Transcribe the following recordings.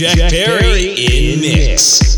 Jack Perry in mix.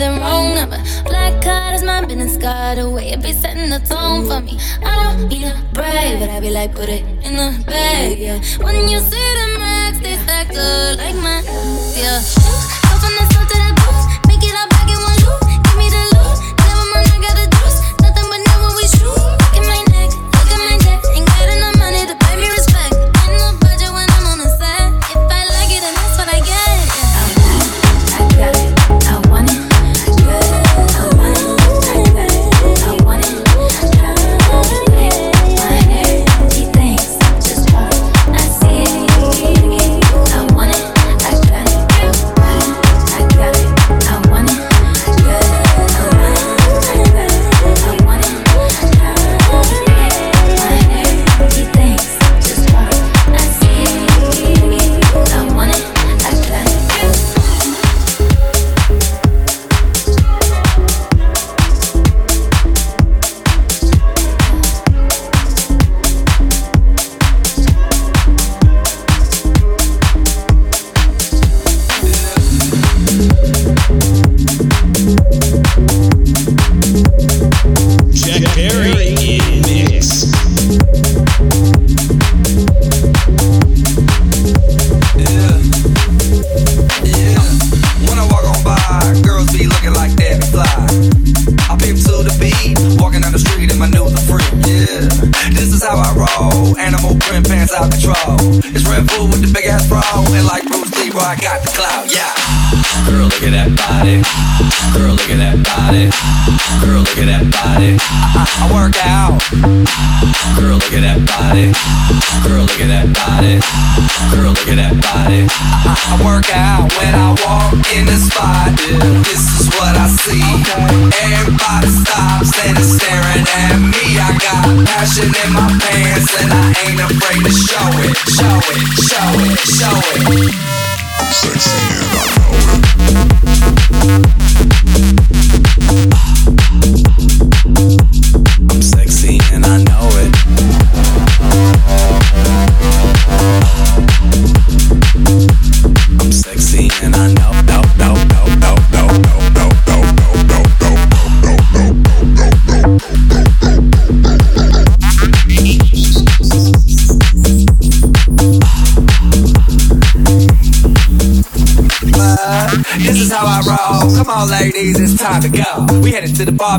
the wrong number. Black card is my business card away. It be setting the tone for me. I don't be that brave, but I be like, put it in the bag, yeah. When you see them racks, they stack up like my, yeah. Open this up to the booth, make it all back in one loop. Give me the loot, never mind, I got a deuce. Nothing but never we shoot. Look at my neck, look at my neck. Ain't got enough money to pay me respect. Ain't no budget when I'm on the set. If I like it, then that's what I get.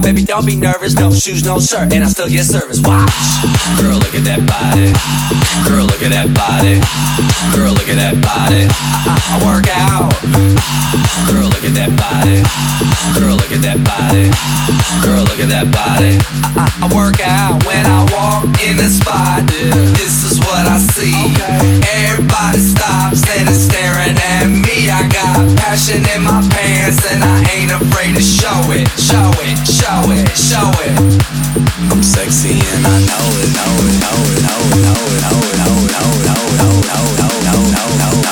Baby, don't be nervous, no shoes, no shirt, and I still get service. Watch, girl, look at that body. Girl, look at that body. Girl, look at that body. I work out. Girl, look at that body. Girl, look at that body. Girl, look at that body. I work out when I walk in the spot. This is what I see. Everybody stops and is staring at me. I got passion in my pants and I ain't afraid to show it. Show it. Show it, show it. I'm sexy and I know it, know it, know it, know it, know it, know it, know it, know it, know it, know it, know it, know it,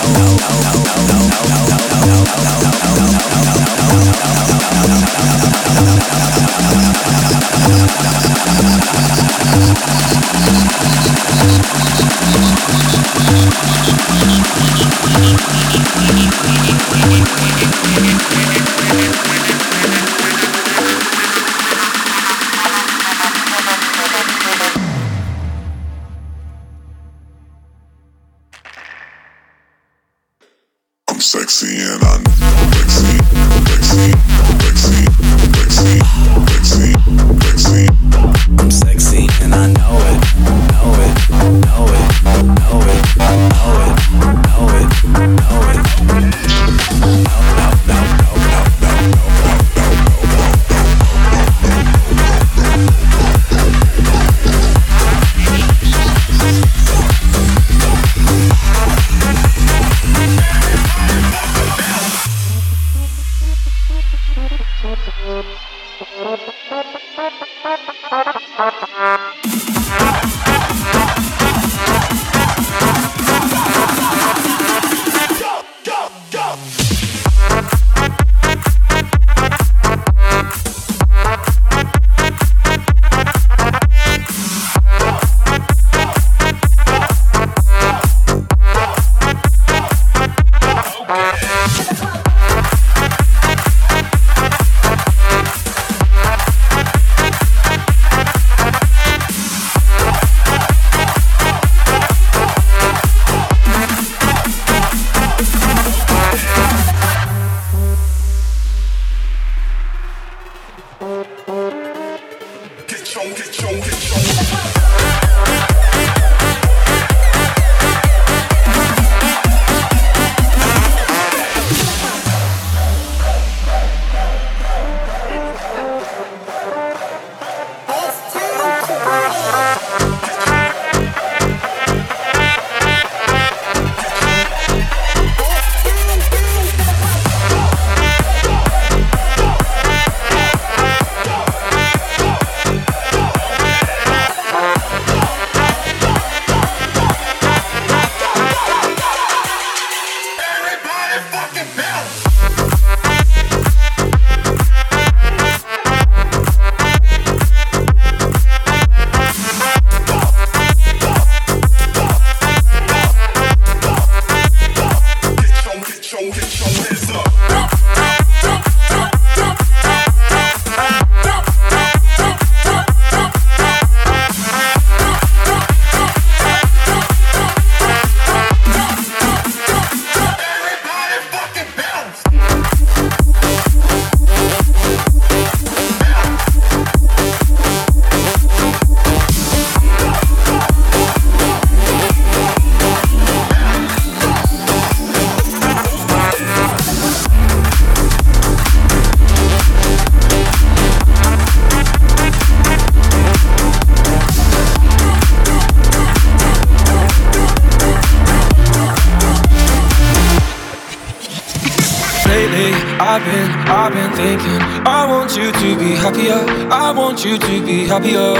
I've been thinking I want you to be happier, I want you to be happier.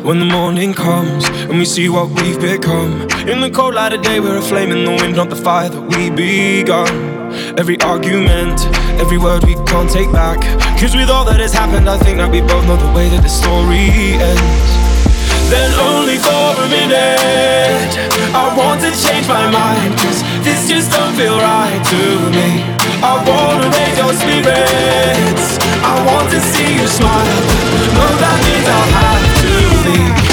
When the morning comes and we see what we've become, in the cold light of day we're a flame in the wind, not the fire that we begun. Every argument, every word we can't take back, 'cause with all that has happened I think that we both know the way that the story ends. Then only for a minute I want to change my mind, 'cause this just don't feel right to me. I wanna raise your spirits, I want to see you smile, but that means I'll have to leave.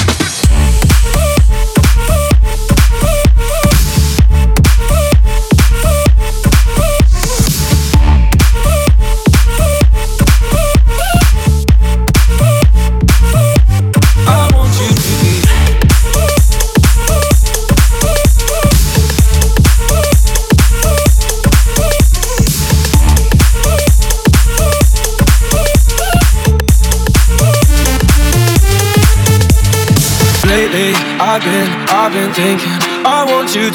I've been thinking I want you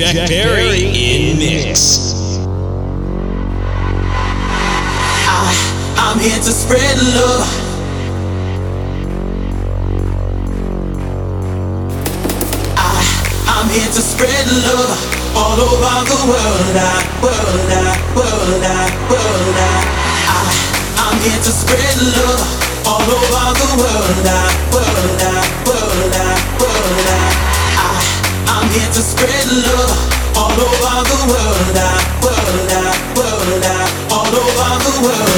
Jack Perry in mix. I'm here to spread love. I'm here to spread love all over the world. I'm here to spread love all over the world. I'm here to spread love all over the world. All over the world. All over the world.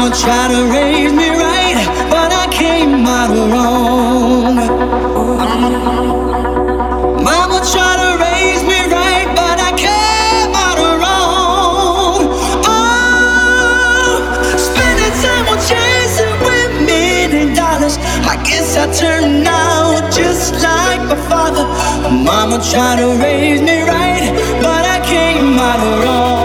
Mama tried to raise me right, but I came out wrong. Mama tried to raise me right, but I came out wrong. Oh, spending time on chasing women and dollars. I guess I turned out just like my father. Mama tried to raise me right, but I came out wrong.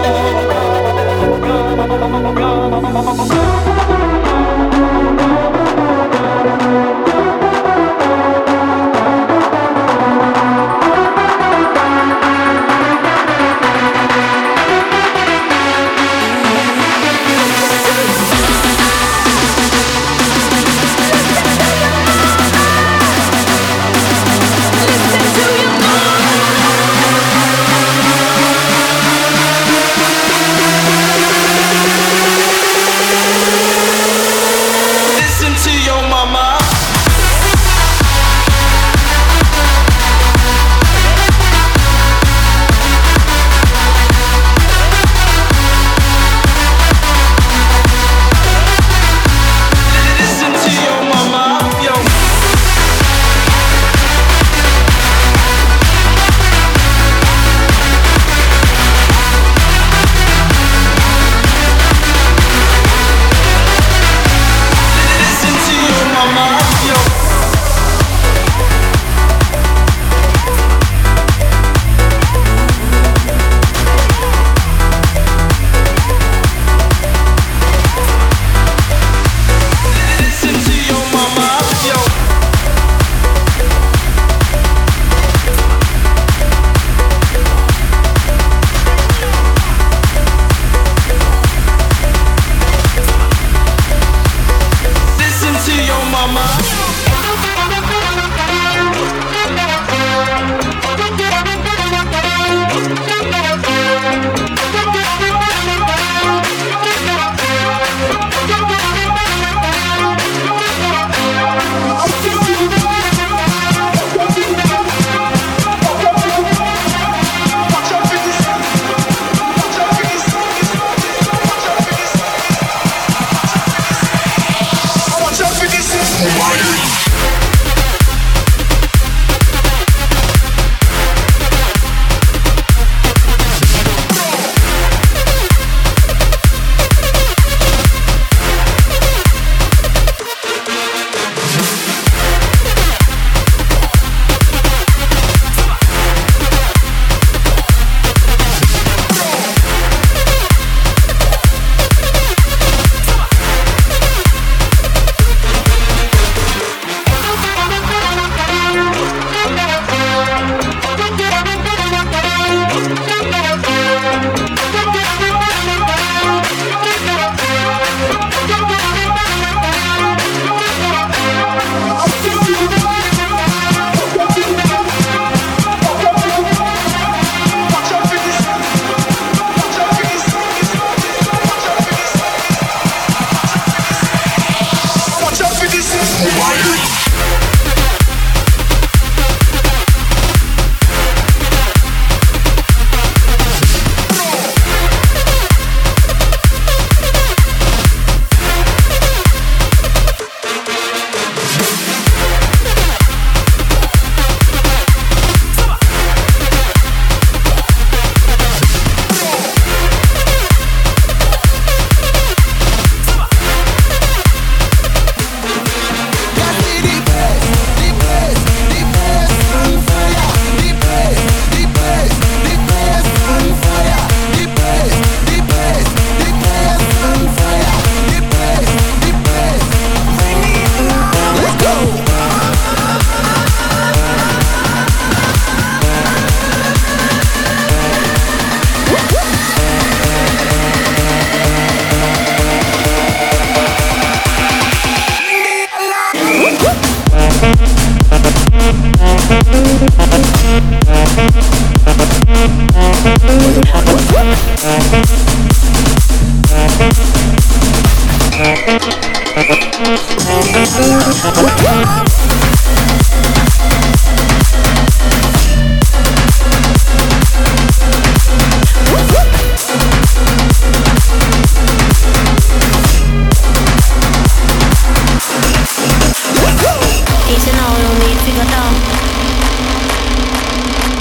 to go down.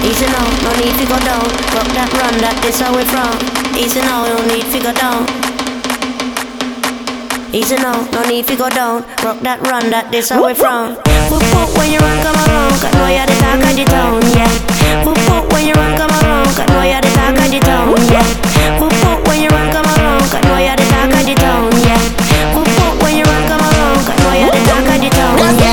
Easy now, no need to go down. Rock that run, that is how we're from. Easy now, no need to go down. Easy now, no need to go down. Rock that run, that is how we're from. Whoop whoop when you run, come around, cause no you're the talk of the town, yeah. Whoop whoop when you run, come around, cause no you're the talk of the town, yeah. Whoop whoop when you run, come around, cause no you're the talk of the town, yeah. Whoop whoop when you run, come around, cause no you're the talk of the town, yeah. Let's go!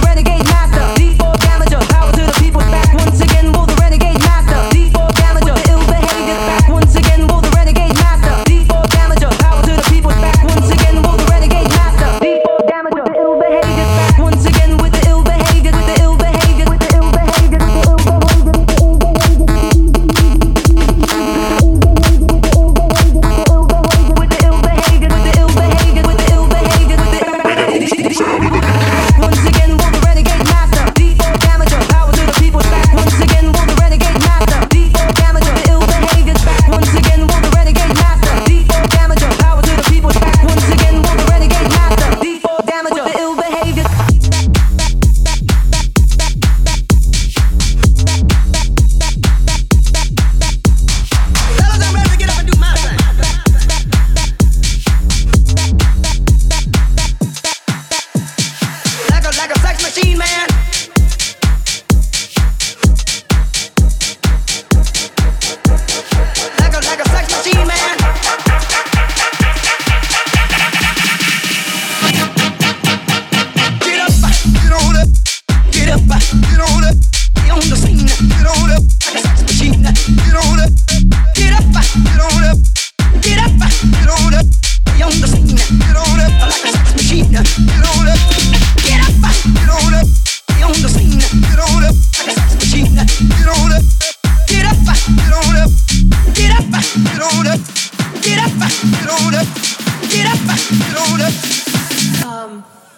renegade master D4 Challenger, power to the people's back. Once again, will the renegade master D4 Challenger, ill behavior back. Once again, will the renegade master D4 Challenger, power to the people's back. Once again, will the renegade master D4 Challenger, ill behavior back. Once again, with the ill behavior, with the ill behavior, with the ill behavior, with the ill behavior, with the ill behavior.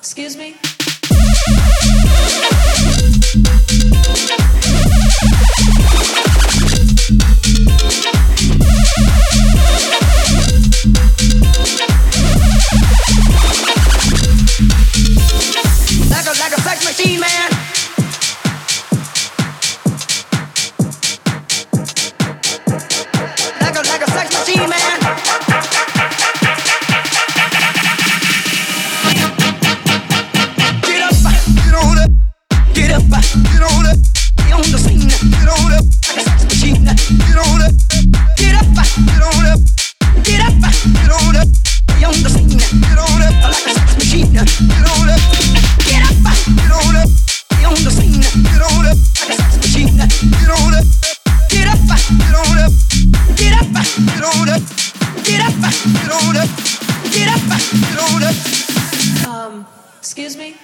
Excuse me? Like a sex machine, man. Like a sex machine, man. Excuse me?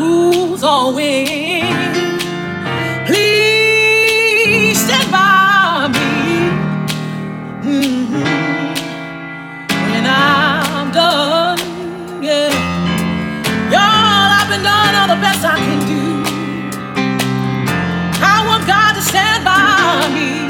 who's always pleased by me when I'm done. Yeah, y'all, I've been done all the best I can do. I want God to stand by me.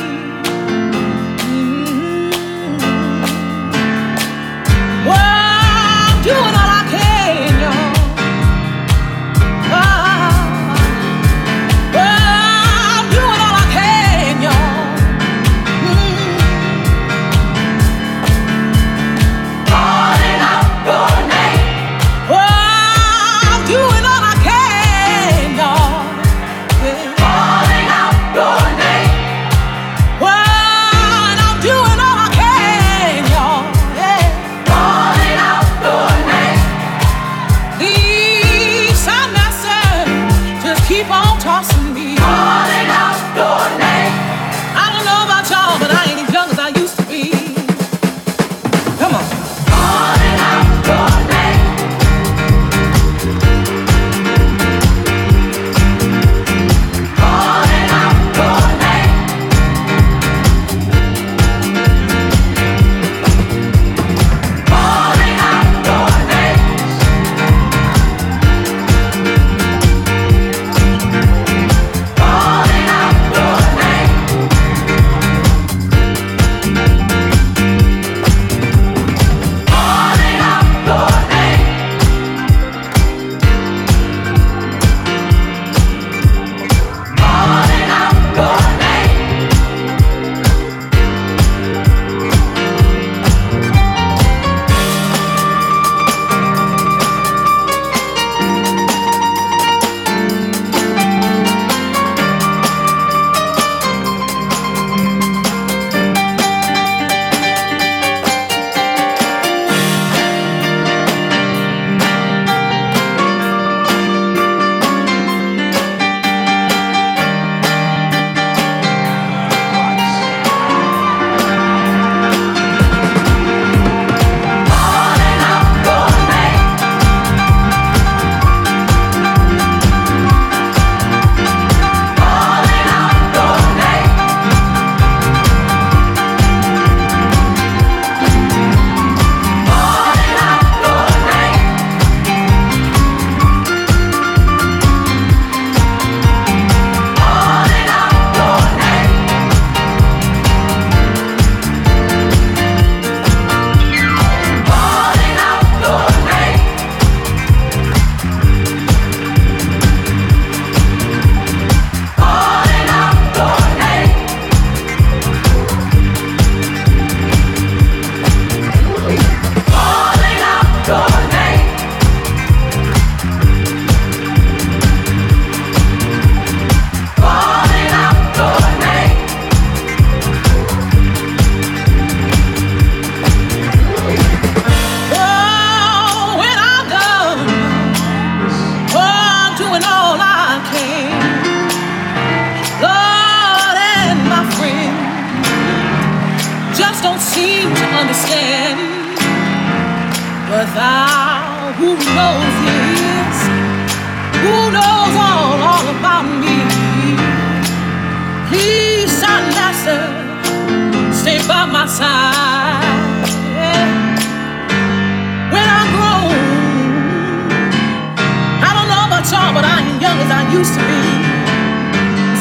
Used to be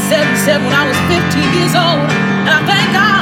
77 when I was 15 years old, and I thank God